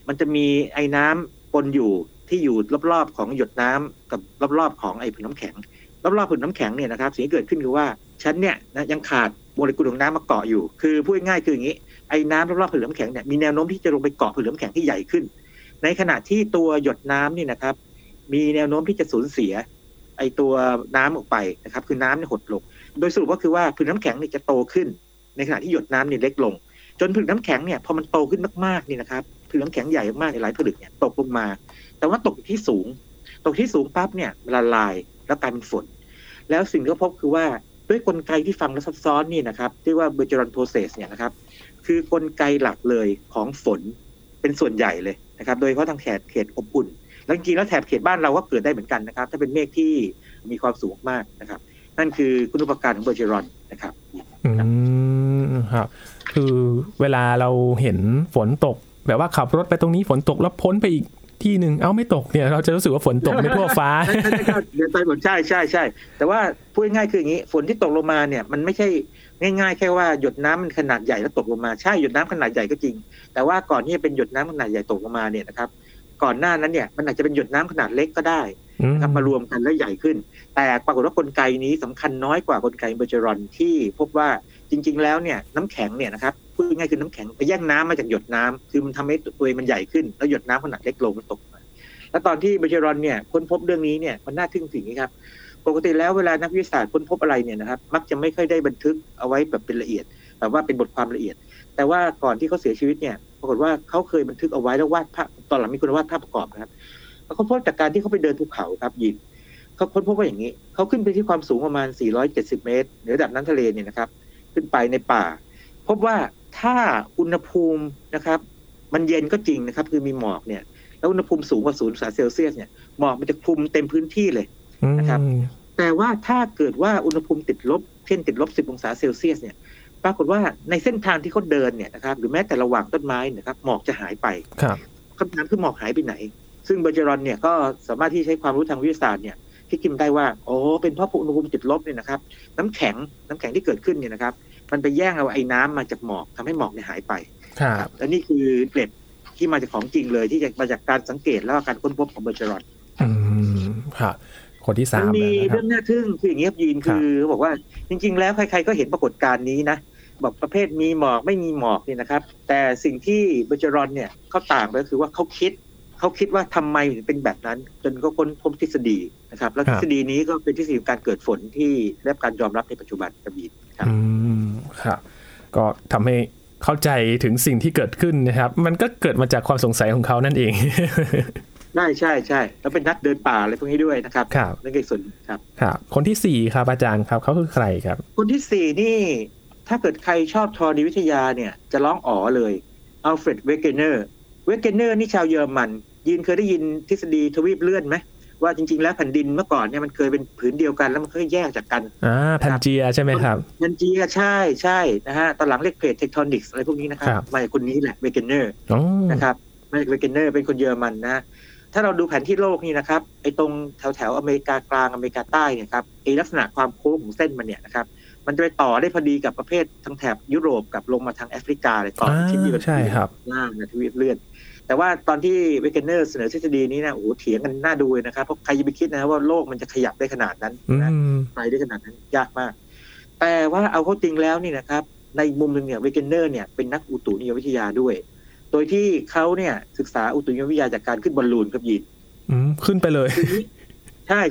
บมันจะมีไอ้น้ำปนอยู่ที่อยู่รอบๆของหยดน้ำกับรอบๆของไอ้ผึ่งน้ำแข็งรอบๆผึ่งน้ำแข็งเนี่ยนะครับสิ่งที่เกิดขึ้นคือว่าชั้นเนี่ยนะยังขาดโมเลกุลของน้ำมาเกาะอยู่คือพูดง่ายๆคืออย่างนี้ไอ้น้ำรอบๆผึ่งน้ำแข็งเนี่ยมีแนวโน้มที่จะลงไปเกาะผึ่งน้ำแข็งที่ใหญ่ขึ้นในขณะที่ตัวหยดน้ำนี่นะครับมีแนวโน้มที่จะสูญเสียไอ้ตัวน้ำออกไปนะครับคือน้ำเนี่ยหดลงโดยสรุปก็คือว่าผึ่งน้ำแข็งเนี่ยจะโตขึ้นในขณะที่หยดน้ำเนี่ยเล็กลงจนผึ่งน้ำแข็งเนี่ยพอมันโตขึ้นมากๆนี่นะครับผึ่งน้ำแข็งใหญ่มากหลายผลึกเนี่ยตกลงมาแต่ว่าตกที่สูงปั๊บเนี่ยละลายแล้วกลายเป็นฝนแล้วสิ่งที่พบคือว่าด้วยกลไกที่ฟังและซับซ้อนนี่นะครับที่ว่าเบอร์เจรอนโพรเซสเนี่ยนะครับคือกลไกหลักเลยของฝนเป็นส่วนใหญ่เลยนะครับโดยเฉพาะทางเขตอบอุ่นแล้วจริงๆแล้วแถบเขตบ้านเราก็เกิดได้เหมือนกันนะครับถ้าเป็นเมฆที่มีความสูงมากนะครับนั่นคือคุณูปการของเบอร์เจรอนนะครับครับคือเวลาเราเห็นฝนตกแบบว่าขับรถไปตรงนี้ฝนตกแล้วพ้นไปอีกที่หนึ่งเอ้าไม่ตกเนี่ยเราจะรู้สึกว่าฝนตกไม่ทั่วฟ้าใช่แต่ว่าพูดง่ายคืออย่างนี้ฝนที่ตกลงมาเนี่ยมันไม่ใช่ง่ายๆแค่ว่าหยดน้ำมันขนาดใหญ่แล้วตกลงมาใช่หยดน้ำขนาดใหญ่ก็จริงแต่ว่าก่อนที่จะเป็นหยดน้ำขนาดใหญ่ตกลงมาเนี่ยนะครับก่อนหน้านั้นเนี่ยมันอาจจะเป็นหยดน้ำขนาดเล็กก็ได้นะครับมารวมกันแล้วใหญ่ขึ้นแต่ปรากฏว่ากลไกนี้สำคัญน้อยกว่ากลไกเบอร์เจรอนที่พบว่าจริงๆแล้วเนี่ยน้ำแข็งเนี่ยนะครับพูดง่ายคือน้ำแข็งไปแย่งน้ำมาจากหยดน้ำคือมันทำให้ตัวเองมันใหญ่ขึ้นแล้วหยดน้ำขนาดเล็กลงมันตกมาแล้วตอนที่เบอร์เจรอนเนี่ยค้นพบเรื่องนี้เนี่ยมันน่าทึ่งถึงนี้ครับปกติแล้วเวลานักวิทยาศาสตร์ค้นพบอะไรเนี่ยนะครับมักจะไม่ค่อยได้บันทึกเอาไว้แบบเป็นละเอียดแบบว่าเป็นบทความละเอียดแต่ว่าก่อนที่เขาเสียชีวิตเนี่ยปรากฏว่าเขาเคยบันทึกเอาไว้แล้ววาดภาพตอนหลังมีคนวาดภาพประกอบนะครับเขาพบจากการที่เขาไปเดินภูเขาครับยินเขาค้นพบว่าอย่างนี้เขาขึ้นไปที่ความสูงประมาณ470เมตรเหนือระดับน้ำทะเลเนี่ยนะครับขึ้นไปในป่าพบว่าถ้าอุณหภูมินะครับมันเย็นก็จริงนะครับคือมีหมอกเนี่ยแล้วอุณหภูมิสูงกว่า0องศาเซลเซียสเนี่ยหมอกมันจะคลุมเต็มพื้นที่เลยนะครับแต่ว่าถ้าเกิดว่าอุณหภูมิติดลบเช่นติดลบ10องศาเซลเซียสเนี่ยปรากฏว่าในเส้นทางที่เขาเดินเนี่ยนะครับหรือแม้แต่ระหว่างต้นไม้นะครับหมอกจะหายไปคำถามคือหมอกหายไปไหนซึ่งเบอร์เจรอนเนี่ยก็สามารถที่ใช้ความรู้ทางวิทยาศาสตร์เนี่ยคิดกิมได้ว่าโอ้เป็นเพราะอุณหภูมิติดลบเนี่ยนะครับน้ำแข็งที่เกิดขึ้นเนี่ยนะครับมันไปแย่งเอาไอ้น้ำมาจากหมอกทำให้หมอกเนี่ยหายไปครับและนี่คือเกล็ดที่มาจากของจริงเลยที่มาจากการสังเกตแล้วก็การค้นพบของเบอร์เจรอนครับคนที่3แล้วมีเรื่องน่าทึ่งคืออย่างนี้ครับยีนคือบอกว่าจริงๆแล้วใครๆก็เห็นปรากฏการณ์นี้นะบอกประเภทมีหมอกไม่มีหมอกนี่นะครับแต่สิ่งที่เบอร์เจรอนเนี่ยเขาต่างไปก็คือว่าเขาคิดว่าทำไมถึงเป็นแบบนั้นจนก็ค้นพบทฤษฎีนะครับแล้วทฤษฎีนี้ก็เป็นทฤษฎีการเกิดฝนที่ได้รับการยอมรับในปัจจุบันครับยีนครับครับก็ทำให้เข้าใจถึงสิ่งที่เกิดขึ้นนะครับมันก็เกิดมาจากความสงสัยของเขานั่นเองได้ใช่แล้วเป็นนักเดินป่าอะไรพวกนี้ด้วยนะครับนั่นก็อีกส่วนครับครับคนที่4ครับอาจารย์ครับเขาคือใครครับคนที่4นี่ถ้าเกิดใครชอบธรณีวิทยาเนี่ยจะร้องอ๋อเลยอัลเฟรด เวกเนอร์ เวกเกเนอร์นี่ชาวเยอรมันยินเคยได้ยินทฤษฎีทวีปเลื่อนไหมว่าจริงๆแล้วแผ่นดินเมื่อก่อนเนี่ยมันเคยเป็นผืนเดียวกันแล้วมันค่อยแยกจากกันแผ่นเจียใช่ไหมครับแผ่นเจียใช่นะฮะตอนหลังเรียกเพลทเทคโทนิกส์อะไรพวกนี้นะครับมาจากคนนี้แหละเวกเกเนอร์นะครับมาจากเวกเกเนอร์เป็นคนเยอรมันนะถ้าเราดูแผนที่โลกนี่นะครับไอ้ตรงแถวอเมริกากลางอเมริกาใต้เนี่ยครับไอ้ลักษณะความโค้งของเส้นมันเนี่ยนะครับมันจะไปต่อได้พอดีกับประเภททางแถบยุโรปกับลงมาทางแอฟริกาเลยต่อที่นี่เป็นล่างนะทวีปเลื่อนแต่ว่าตอนที่เวกเกเนอร์เสนอทฤษฎีนี้นะโอ้โหเถียงกันน่าดูเลยนะครับเพราะใครจะไปคิดนะว่าโลกมันจะขยับได้ขนาดนั้นนะไปได้ขนาดนั้นยากมากแต่ว่าเอาเข้าจริงแล้วนี่นะครับในมุมนึงเนี่ยเวกเกเนอร์เนี่ยเป็นนักอุตุนิยมวิทยาด้วยโดยที่เขาเนี่ยศึกษาอุตุนิยมวิทยาจากการขึ้นบอลลูนครับยินขึ้นไปเลย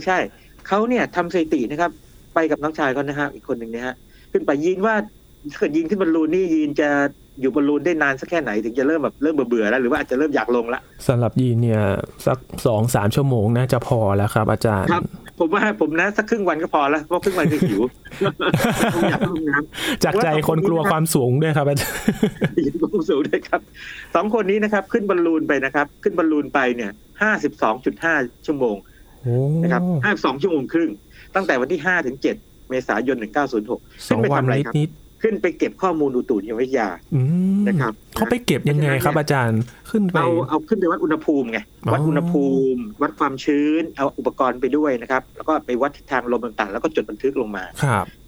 ใช่เขาเนี่ยทำสถิตินะครับไปกับน้องชายเขานะฮะอีกคนหนึ่งนะฮะขึ้นไปยินว่าถ้าเกิดยินขึ้นบอลลูนนี่ยินจะอยู่บอลลูนได้นานสักแค่ไหนถึงจะเริ่มเบื่อแล้วหรือว่าอาจจะเริ่มอยากลงละสำหรับยินเนี่ยสัก 2-3 ชั่วโมงน่าจะพอแล้วครับอาจารย์ครับผมว่าผมนะสักครึ่งวันก็พอแล้วเพราะครึ่งวันคือหิวอยากลงน้ำจากใจคนกลัวความสูงด้วยครับอาจารย์ความสูงด้วยครับ2คนนี้นะครับขึ้นบอลลูนไปเนี่ย 52.5 ชั่วโมงนะครับ52ชั่วโมงครึ่งตั้งแต่วันที่5ถึง7เมษายน1906ขึ้นไปทำอะไรครับขึ้นไปเก็บข้อมูลอุตุนิยมวิทยานะครับเขาไปเก็บยังไงครับอาจารย์ขึ้นไปเอาขึ้นไปวัดอุณหภูมิไงวัดอุณหภูมิวัดความชื้นเอาอุปกรณ์ไปด้วยนะครับแล้วก็ไปวัดทิศทางลมต่างๆแล้วก็จดบันทึกลงมา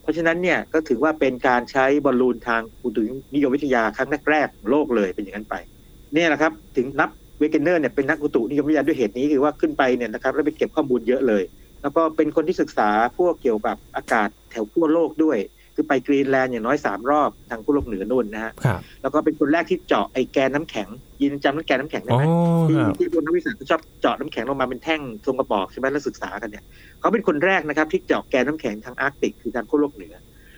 เพราะฉะนั้นเนี่ยก็ถือว่าเป็นการใช้บอลลูนทางอุตุนิยมวิทยาครั้งแรกๆของโลกเลยเป็นอย่างนั้นไปนี่แหละครับถึงนับเวกเกเนอร์เนี่ยเป็นนักอุตุนิยมวิทยาด้วยเหตุนี้คือว่าขึ้นไปเนี่ยนะครับแล้วไปเก็บข้อมูลเยอะเลยแล้วก็เป็นคนที่ศึกษาพวกเกี่ยวกับอากาศแถวขั้วโลกด้วยคือไปกรีนแลนด์อย่างน้อย3รอบทางขั้วโลกเหนือนู่นนะฮะแล้วก็เป็นคนแรกที่เจาะไอ้แกนน้ำแข็งยินจำแกนน้ำแข็งได้ไหมที่คนนักวิทยาศาสตร์ชอบเจาะน้ำแข็งลงมาเป็นแท่งทรงกระบอกใช่ไหมแล้วศึกษากันเนี่ยเขาเป็นคนแรกนะครับที่เจาะแกนน้ำแข็งทางอาร์กติกคือทางขั้วโลกเหนื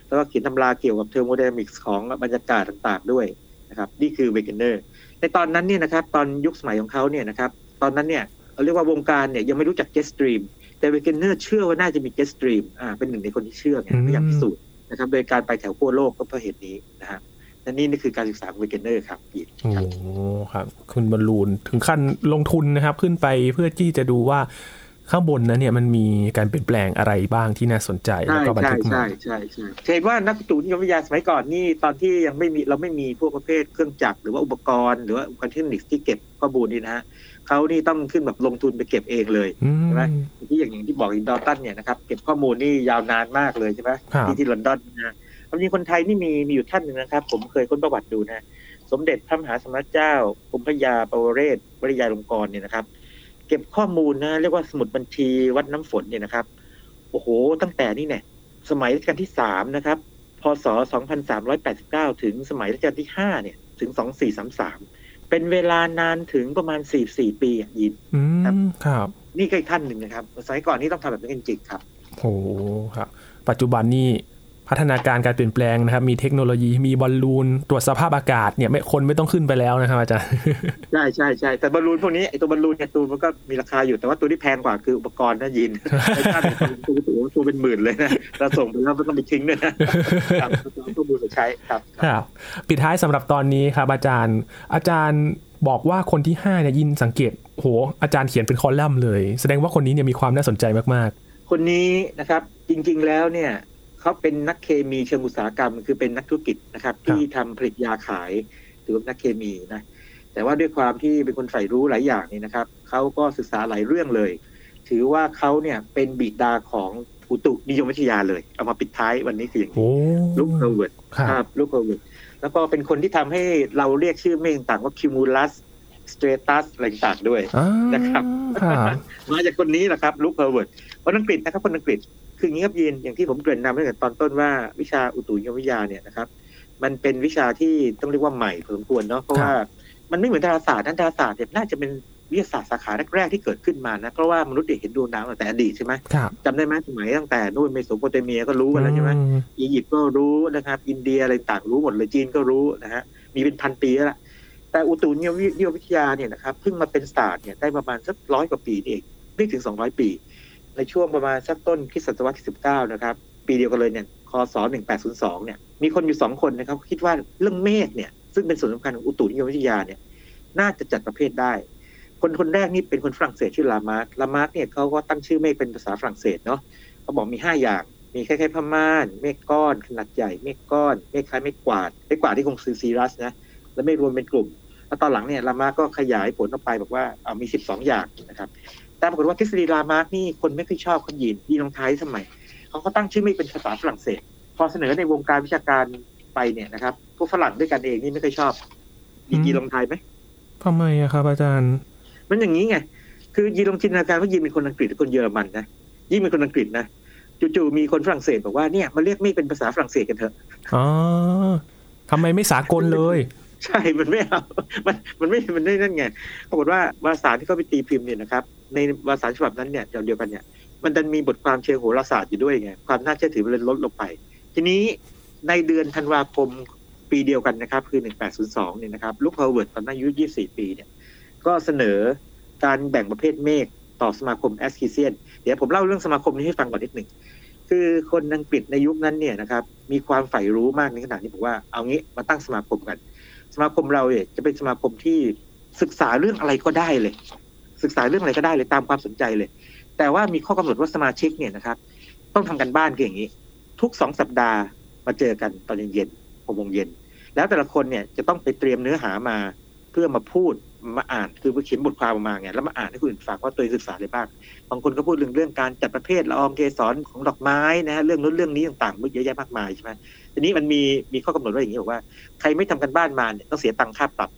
อแล้วก็เขียนตำราเกี่ยวกับเทอร์โมไดนามิกส์ของบรรยากาศต่างๆด้วยนะครับนี่คือเวกเกเนอร์ในตอนนั้นเนี่ยนะครับตอนยุคสมัยของเขาเนี่ยนะครับตอนนั้นเนี่ยเรียกว่าวงการเนี่ยยังไม่รู้จักเจ็ตสตรีมแต่เวกเกเนอร์เชื่อว่าน่าจะมีเจ็ตสตรีมเป็นหนึ่งในคนที่เชื่อไงพยายามพิสูจน์นะครับโดยการไปแถวขั้วโลกก็เพราะเหตุนี้นะฮะและนี่คือการศึกษาของเวกเกเนอร์ครับโอ้ครับคุณบอลลูนถึงขั้นลงทุนนะครับขึ้นไปเพื่อที่จะดูว่าข้างบนนั้นเนี่ยมันมีการเปลี่ยนแปลงอะไรบ้างที่น่าสนใจแล้วก็บันทึกมาใช่เห็นว่านักอุตุนิยมวิทยาสมัยก่อนนี่ตอนที่ยังไม่มีเราไม่มีพวกประเภทเครื่องจักรหรือว่าอุปกรณ์หรือว่าอุปกรณ์เทคนิคที่เก็บข้อมูลนี่นะฮะเขานี่ต้องขึ้นแบบลงทุนไปเก็บเองเลยใช่ไหมที่อย่างที่บอกอินดอลตันเนี่ยนะครับเก็บข้อมูลนี่ยาวนานมากเลยใช่ไหมที่ลอนดอนนะแล้วมีคนไทยนี่มีอยู่ท่านนึงนะครับผมเคยค้นประวัติดูนะสมเด็จพระมหาสมณเจ้ากรมพระยาปวเรศวริยาลงกรณ์เนี่ยนะครับเก็บข้อมูลนะเรียกว่าสมุดบัญชีวัดน้ำฝนเนี่ยนะครับโอ้โหตั้งแต่นี่เนี่ยสมัยรัชกาลที่3นะครับพ.ศ. 2389ถึงสมัยรัชกาลที่5เนี่ยถึง2433เป็นเวลานานถึงประมาณ44ปียินครับนี่ก็อีกท่านหนึ่งนะครับสมัยก่อนนี่ต้องทำแบบนี้จริงๆครับโอ้ครับปัจจุบันนี่พัฒนาการการเปลี่ยนแปลงนะครับมีเทคโนโลยีมีบอลลูนตรวจสภาพอากาศเนี่ยคนไม่ต้องขึ้นไปแล้วนะครับอาจารย์ใช่แต่บอลลูนพวกนี้ไอ้ตัวบอลลูนเนี่ยตัวมันก็มีราคาอยู่แต่ว่าตัวที่แพงกว่าคืออุปกรณ์นะยินไอ้ค่าตัวเป็นหมื่นเลยนะเราส่งไปแล้วมันต้องไปทิ้งด้วยนะครับต้องบูรณาใช้ครับปิดท้ายสำหรับตอนนี้ครับอาจารย์บอกว่าคนที่5เนี่ยยินสังเกตโหอาจารย์เขียนเป็นคอลัมน์เลยแสดงว่าคนนี้เนี่ยมีความน่าสนใจมากๆคนนี้นะครับจริงๆแล้วเนี่ยเขาเป็นนักเคมีเชิงอุตสาหกรรมคือเป็นนักธุรกิจนะครับที่ทำผลิตยาขายถือว่านักเคมีนะแต่ว่าด้วยความที่เป็นคนใฝ่รู้หลายอย่างนี่นะครับเขาก็ศึกษาหลายเรื่องเลยถือว่าเขาเนี่ยเป็นบิดาของอุตุนิยมวิทยาเลยเอามาปิดท้ายวันนี้คืออย่างนี้ลุคเฮอร์เวิร์ดครับลุคเฮอร์เวิร์ดแล้วก็เป็นคนที่ทำให้เราเรียกชื่อเมฆต่างว่าคิวมูลัสสเตรตัสอะไรต่างด้วยนะครับมาจากคนนี้แหละครับลุคเฮอร์เวิร์ดคนอังกฤษนะครับคนอังกฤษคืออย่างนี้ครับยินอย่างที่ผมเกริ่นนำตั้งแต่ตอนต้นว่าวิชาอุตุนิยมวิทยาเนี่ยนะครับมันเป็นวิชาที่ต้องเรียกว่าใหม่พอสมควรเนาะเพราะว่ามันไม่เหมือนดาราศาสตร์นั้นดาราศาสตร์เนี่ยน่าจะเป็นวิทยาศาสตร์สาขาแรกๆที่เกิดขึ้นมานะเพราะว่ามนุษย์เห็นดวงดาวแต่อดีตใช่ไหมจำได้ไหมสมัยตั้งแต่นู่นเมโสโปเตเมียก็รู้กันแล้วใช่ไหมอียิปต์ก็รู้นะครับอินเดียอะไรต่างรู้หมดเลยจีนก็รู้นะฮะมีเป็นพันปีแล้วแต่อุตุนิยมวิทยาเนี่ยนะครับเพิ่งมาเป็นศาสตร์เนี่ยได้ประมาณสัก100กว่าปีนี่เองไม่ถึง200ปีในช่วงประมาณสักต้นคริสตศตวรรษที่19นะครับปีเดียวกันเลยเนี่ยคศ1802เนี่ยมีคนอยู่2คนนะครับคิดว่าเรื่องเมฆเนี่ยซึ่งเป็นส่วนสำคัญของอุตุนิยมวิทยาเนี่ย น่าจะจัดประเภทได้คนแรกนี่เป็นคนฝรั่งเศสชื่อลามาร์กเนี่ยเขาก็ตั้งชื่อเมฆเป็นภาษาฝรั่งเศสเนาะเขาบอกมี5อย่างมีคล้ายๆพม่านเมฆก้อนขนาดใหญ่เมฆก้อนเมฆคล้ายเมฆกวาดที่คงซีรัสนะแล้วเมฆรวมเป็นกลุ่มแล้วตอนหลังเนี่ยลามาร์กก็ขยายผลออกไปบอกว่าเอามี12อย่างนะครับแต่ปรากฏว่าทฤษฎีลามาร์กนี่คนไม่ค่อยชอบคนยีนลงท้ายสมัยเขาก็ตั้งชื่อเมฆเป็นภาษาฝรั่งเศสพอเสนอในวงการวิชาการไปเนี่ยนะครับพวกฝรั่งด้วยกันเองนี่ไม่ค่อยชอบยีนลงท้ายไหมทำไมอะครับอาจารย์มันอย่างนี้ไงคือยีนลงจินตนาการว่ายีนเป็นคนอังกฤษหรือคนเยอรมันนะยีนเป็นคนอังกฤษนะจู่ๆมีคนฝรั่งเศสบอกว่าเนี่ยมาเรียกเมฆเป็นภาษาฝรั่งเศสกันเถอะอ๋อทำไมไม่สากลเลยใช่มันไม่เอามันไม่นั่นไงปรากฏว่าวารสารที่เขาไปตีพิมพ์เนี่ยนะครับในวารสารฉบับนั้นเนี่ยเดียวกันเนี่ยมันดันมีบทความเชิงโหราศาสตร์อยู่ด้วยไงความน่าเชื่อถือมันลดลงไปทีนี้ในเดือนธันวาคมปีเดียวกันนะครับคือ1802เนี่ยนะครับลุค ฮาวเวิร์ดตอนนั้นอายุ24ปีเนี่ยก็เสนอการแบ่งประเภทเมฆต่อสมาคมแอสคิเซียนเดี๋ยวผมเล่าเรื่องสมาคมนี้ให้ฟังก่อนนิดหนึ่งคือคนอังกฤษในยุคนั้นเนี่ยนะครับมีความใฝ่รู้มากในขณะนี้บอกว่าเอางี้มาตั้งสมาคมกันสมาคมเราเนี่ยจะเป็นสมาคมที่ศึกษาเรื่องอะไรก็ได้เลยตามความสนใจเลยแต่ว่ามีข้อกำหนดว่าสมาชิกเนี่ยนะครับต้องทำกันบ้านคืออย่างนี้ทุก2สัปดาห์มาเจอกันตอนเย็นๆ 6 โมงเย็นแล้วแต่ละคนเนี่ยจะต้องไปเตรียมเนื้อหามาเพื่อมาพูดมาอ่านคือเขียนบทความออกมาไงแล้วมาอ่านให้คนอื่นฟังว่าตัวเองศึกษาอะไรบ้างบางคนก็พูดเรื่องการจัดประเภทละอองเกสรของดอกไม้นะเรื่องนู้นเรื่องนี้ต่างๆเยอะแยะมากมายใช่มั้ยทีนี้มันมีข้อกำหนดว่าอย่างนี้บอกว่าใครไม่ทำกันบ้านมาเนี่ยต้องเสียตังค่าปรับ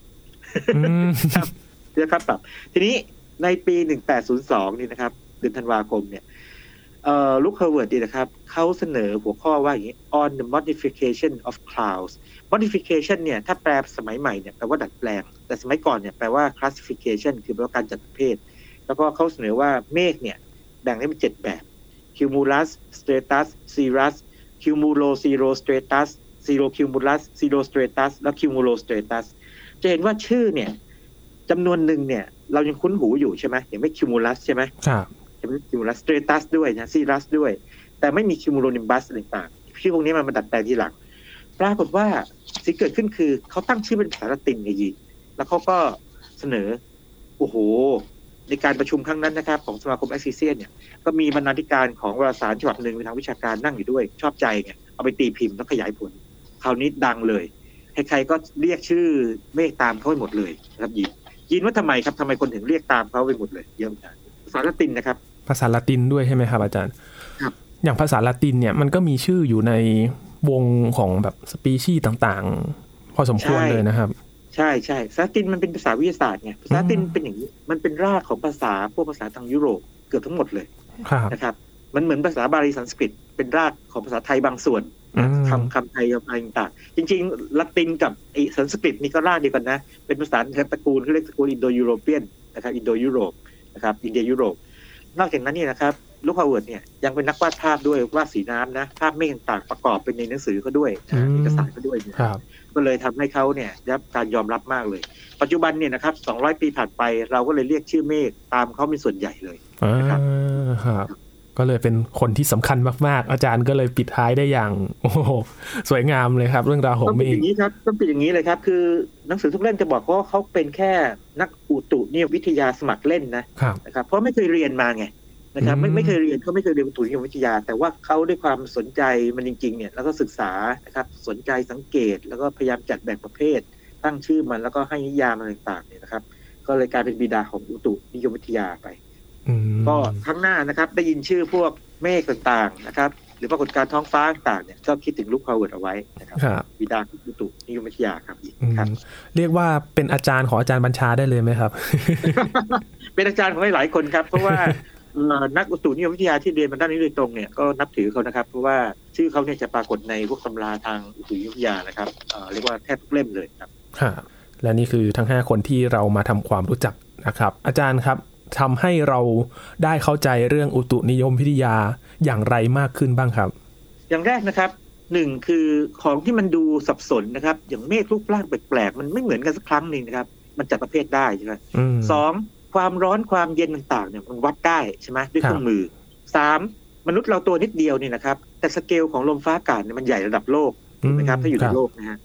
ครับเรียกค่าปรับทีนี้ในปี1802นี่นะครับเดือนธันวาคมเนี่ยลุค ฮาวเวิร์ดนี่นะครับเขาเสนอหัวข้อว่าอย่างนี้ on the modification of clouds modification เนี่ยถ้าแปลสมัยใหม่เนี่ยแปลว่าดัดแปลงแต่สมัยก่อนเนี่ยแปลว่า classification คือแปลว่าการจัดประเภทแล้วก็เขาเสนอว่าเมฆเนี่ยแบ่งได้เป็น7แบบ cumulus stratus cirrus cumulo cirro stratus cirro cumulus cirro stratus และ cumulo stratus จะเห็นว่าชื่อเนี่ยจำนวนหนึ่งเนี่ยเรายังคุ้นหูอยู่ใช่ไหมยังไม่ cumulus ใช่ไหมครับคิวลัสเตรตัสด้วยนะซีรัสด้วยแต่ไม่มีคิวโมโลนิมบัสอะไรต่างชื่อพวกนี้มันมาดัดแปลงทีหลังปรากฏว่าสิ่งเกิดขึ้นคือเขาตั้งชื่อเป็นภาษาละตินไงยีแล้วเขาก็เสนอโอ้โหในการประชุมครั้งนั้นนะครับของสมาคมแอสซิเซียนเนี่ยก็มีบรรณาธิการของวารสารฉบับหนึ่งเป็นทางวิชาการนั่งอยู่ด้วยชอบใจไงเอาไปตีพิมพ์แล้วขยายผลคราวนี้ดังเลยใครๆก็เรียกชื่อเมฆตามเขาไปหมดเลยนะครับยีนว่าทำไมคนถึงเรียกตามเขาไปหมดเลยเยอะมากภาษาละตินนะครับภาษาละตินด้วยใช่ไหมครับอาจารย์ครับอย่างภาษาละตินเนี่ยมันก็มีชื่ออยู่ในวงของแบบสปีชีส์ต่างๆพอสมควรเลยนะครับใช่ใช่ภาษาละตินมันเป็นภาษาวิทยาศาสตร์ไงภาษาละตินเป็นอย่างนี้มันเป็นรากของภาษาพวกภาษาทางยุโรปเกือบทั้งหมดเลยนะครับมันเหมือนภาษาบาลีสันสกฤตเป็นรากของภาษาไทยบางส่วนคำไทยอะไรต่างๆจริงๆละตินกับไอ้สันสกฤตนี่ก็รากเดียวกันนะเป็นภาษาตระกูลที่เรียกตระกูลอินโดยุโรเปียนนะครับอินโดยุโรปนะครับอินเดียยุโรปนอกจากนั้นเนี่ยนะครับลุค ฮาวเวิร์ดเนี่ยยังเป็นนักวาดภาพด้วยวาดสีน้ำนะภาพเมฆต่างๆประกอบเป็นในหนังสือก็ด้วยเอกสารก็ด้วยก็เลยทำให้เขาเนี่ยได้รับการยอมรับมากเลยปัจจุบันเนี่ยนะครับ200ปีผ่านไปเราก็เลยเรียกชื่อเมฆตามเขาเป็นส่วนใหญ่เลยนะครับก็เลยเป็นคนที่สำคัญมากๆอาจารย์ก็เลยปิดท้ายได้อย่างโอ้โหสวยงามเลยครับเรื่องราวของเมฆอย่างนี้ครับต้องเป็นอย่างนี้เลยครับคือหนังสือทุกเล่มจะบอกว่าเขาเป็นแค่นักอุตุนิยมวิทยาสมัครเล่นนะครับเพราะไม่เคยเรียนมาไงนะครับไม่เคยเรียนเขาไม่เคยเรียนอุตุนิยมวิทยาแต่ว่าเขาด้วยความสนใจมันจริงๆเนี่ยแล้วก็ศึกษานะครับสนใจสังเกตแล้วก็พยายามจัดแบ่งประเภทตั้งชื่อมันแล้วก็ให้นิยามอะไรต่างๆเนี่ยนะครับก็เลยกลายเป็นบิดาของอุตุนิยมวิทยาไปก็ข้างหน้านะครับได้ยินชื่อพวกเมฆต่างๆนะครับหรือปรากฏการณ์ท้องฟ้าต่างๆเนี่ยก็คิดถึงลุค ฮาวเวิร์ดเอาไว้นะครับบิดาของอุตุนิยมวิทยาครับเรียกว่าเป็นอาจารย์ของอาจารย์บัญชาได้เลยไหมครับ เป็นอาจารย์ของหลายคนครับเพราะว่านักอุตุนิยมวิทยาที่เรียนมาด้านนี้โดยตรงเนี่ยก็นับถือเขานะครับเพราะว่าชื่อเขาเนี่ยจะปรากฏในพวกตำราทางอุตุนิยมวิทยานะครับเรียกว่าแทบทุกเล่มเลยครับและนี่คือทั้ง5คนที่เรามาทำความรู้จักนะครับอาจารย์ครับทำให้เราได้เข้าใจเรื่องอุตุนิยมวิทยาอย่างไรมากขึ้นบ้างครับอย่างแรกนะครับ1คือของที่มันดูสับสนนะครับอย่างเมฆรูปร่างแปลกๆมันไม่เหมือนกันสักครั้งนึงนะครับมันจัดประเภทได้ใช่มั้ย2ความร้อนความเย็นต่างๆเนี่ยมันวัดได้ใช่มั้ยด้วยเครื่องมือ3มนุษย์เราตัวนิดเดียวนี่นะครับแต่สเกลของลมฟ้าอากาศเนี่ยมันใหญ่ระดับโลกนะครับถ้าอยู่ในโลกนะฮะ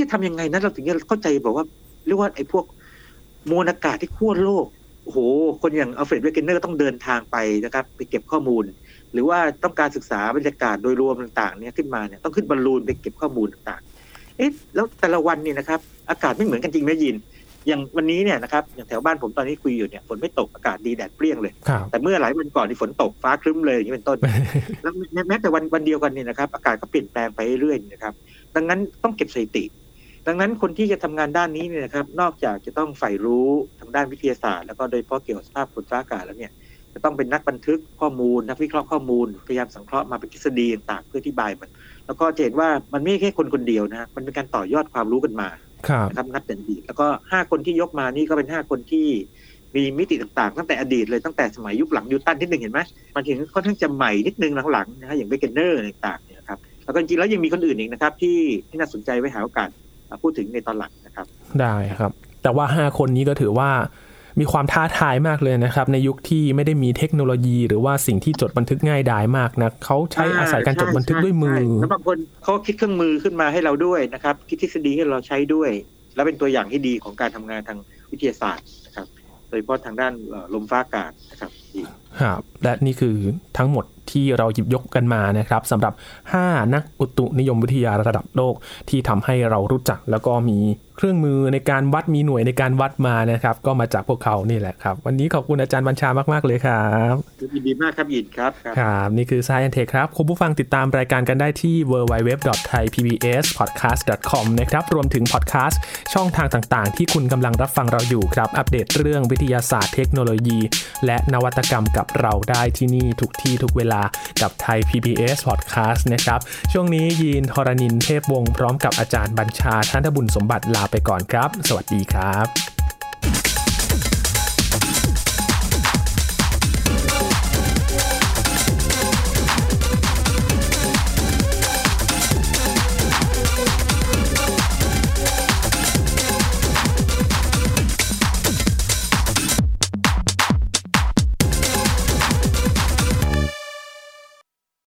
จะทำยังไงนั้นเราถึงจะเข้าใจบอกว่าเรียกว่าไอ้พวก มวลอากาศที่ขั้วโลกโอ้โหคนอย่างอัลเฟรด เวกเนอร์ต้องเดินทางไปนะครับไปเก็บข้อมูลหรือว่าต้องการศึกษาบรรยากาศโดยรวมต่างๆเนี่ยขึ้นมาเนี่ยต้องขึ้นบอลลูนไปเก็บข้อมูลต่างๆเอ๊ะแล้วแต่ละวันเนี่ยนะครับอากาศไม่เหมือนกันจริงไหมยินอย่างวันนี้เนี่ยนะครับอย่างแถวบ้านผมตอนนี้คุยอยู่เนี่ยฝนไม่ตกอากาศดีแดดเปรี้ยงเลยแต่เมื่อหลายวันก่อนที่ฝนตกฟ้าครึ้มเลยอย่างนี้เป็นต้น แล้วแม้แต่วันเดียวกันเนี่ยนะครับอากาศก็เปลี่ยนแปลงไปเรื่อยๆนะครับดังนั้นต้องเก็บสถิติดังนั้นคนที่จะทำงานด้านนี้เนี่ยนะครับนอกจากจะต้องใฝ่รู้ทางด้านวิทยาศาสตร์แล้วก็โดยเฉพาะเกี่ยวกับสภาพฝนฟ้าอากาศแล้วเนี่ยจะต้องเป็นนักบันทึกข้อมูลนักวิเคราะห์ข้อมูลพยายามสังเคราะห์มาเป็นทฤษฎีต่างๆเพื่ออธิบายมันแล้วก็เห็นว่ามันไม่ใช่แค่คนๆเดียวนะมันเป็นการต่อยอดความรู้กันมานะครับนับแต่อดีตแล้วก็5คนที่ยกมานี่ก็เป็น5คนที่มีมิติต่างๆตั้งแต่อดีตเลยตั้งแต่สมัยยุคหลังนิวตันนิดนึงเห็นไหมมันถึงค่อนข้างจะใหม่นิดนึงหลังๆนะฮะอย่างเบเกเนอร์ต่างๆเนี่ยครับแล้วก็จริงๆแล้วยังมีคนอื่นอีกนะครับที่น่าสนใจไว้หาโอกาสพูดถึงในตอนหลังนะครับได้ครับแต่ว่า5คนนี้ก็ถือว่ามีความท้าทายมากเลยนะครับในยุคที่ไม่ได้มีเทคโนโลยีหรือว่าสิ่งที่จดบันทึกง่ายดายมากนะเขาใช้อาศัยการจดบันทึกด้วยมือแล้วบางคนเขาคิดเครื่องมือขึ้นมาให้เราด้วยนะครับคิดทฤษฎีให้เราใช้ด้วยและเป็นตัวอย่างที่ดีของการทำงานทางวิทยาศาสตร์นะครับโดยเฉพาะทางด้านลมฟ้าอากาศนะครับครับและนี่คือทั้งหมดที่เราหยิบยกกันมานะครับสำหรับ5นักอุตุนิยมวิทยาระดับโลกที่ทำให้เรารู้จักแล้วก็มีเครื่องมือในการวัดมีหน่วยในการวัดมานะครับก็มาจากพวกเขานี่แหละครับวันนี้ขอบคุณอาจารย์บัญชามากๆเลยครับยินดีมากครับยินครับครับนี่คือ Sci & Tech ครับคุณผู้ฟังติดตามรายการกันได้ที่ www.thaipbspodcast.com นะครับรวมถึงพอดคาสต์ช่องทางต่างๆที่คุณกำลังรับฟังเราอยู่ครับอัปเดตเรื่องวิทยาศาสตร์เทคโนโลยีและนวัตกรรมกับเราได้ที่นี่ทุกที่ทุกเวลากับ Thai PBS Podcast นะครับช่วงนี้ยีนทรณินเทพวงศ์พร้อมกับอาจารย์บัญชาธนบุญสมบัติลาไปก่อนครับสวัสดีครับ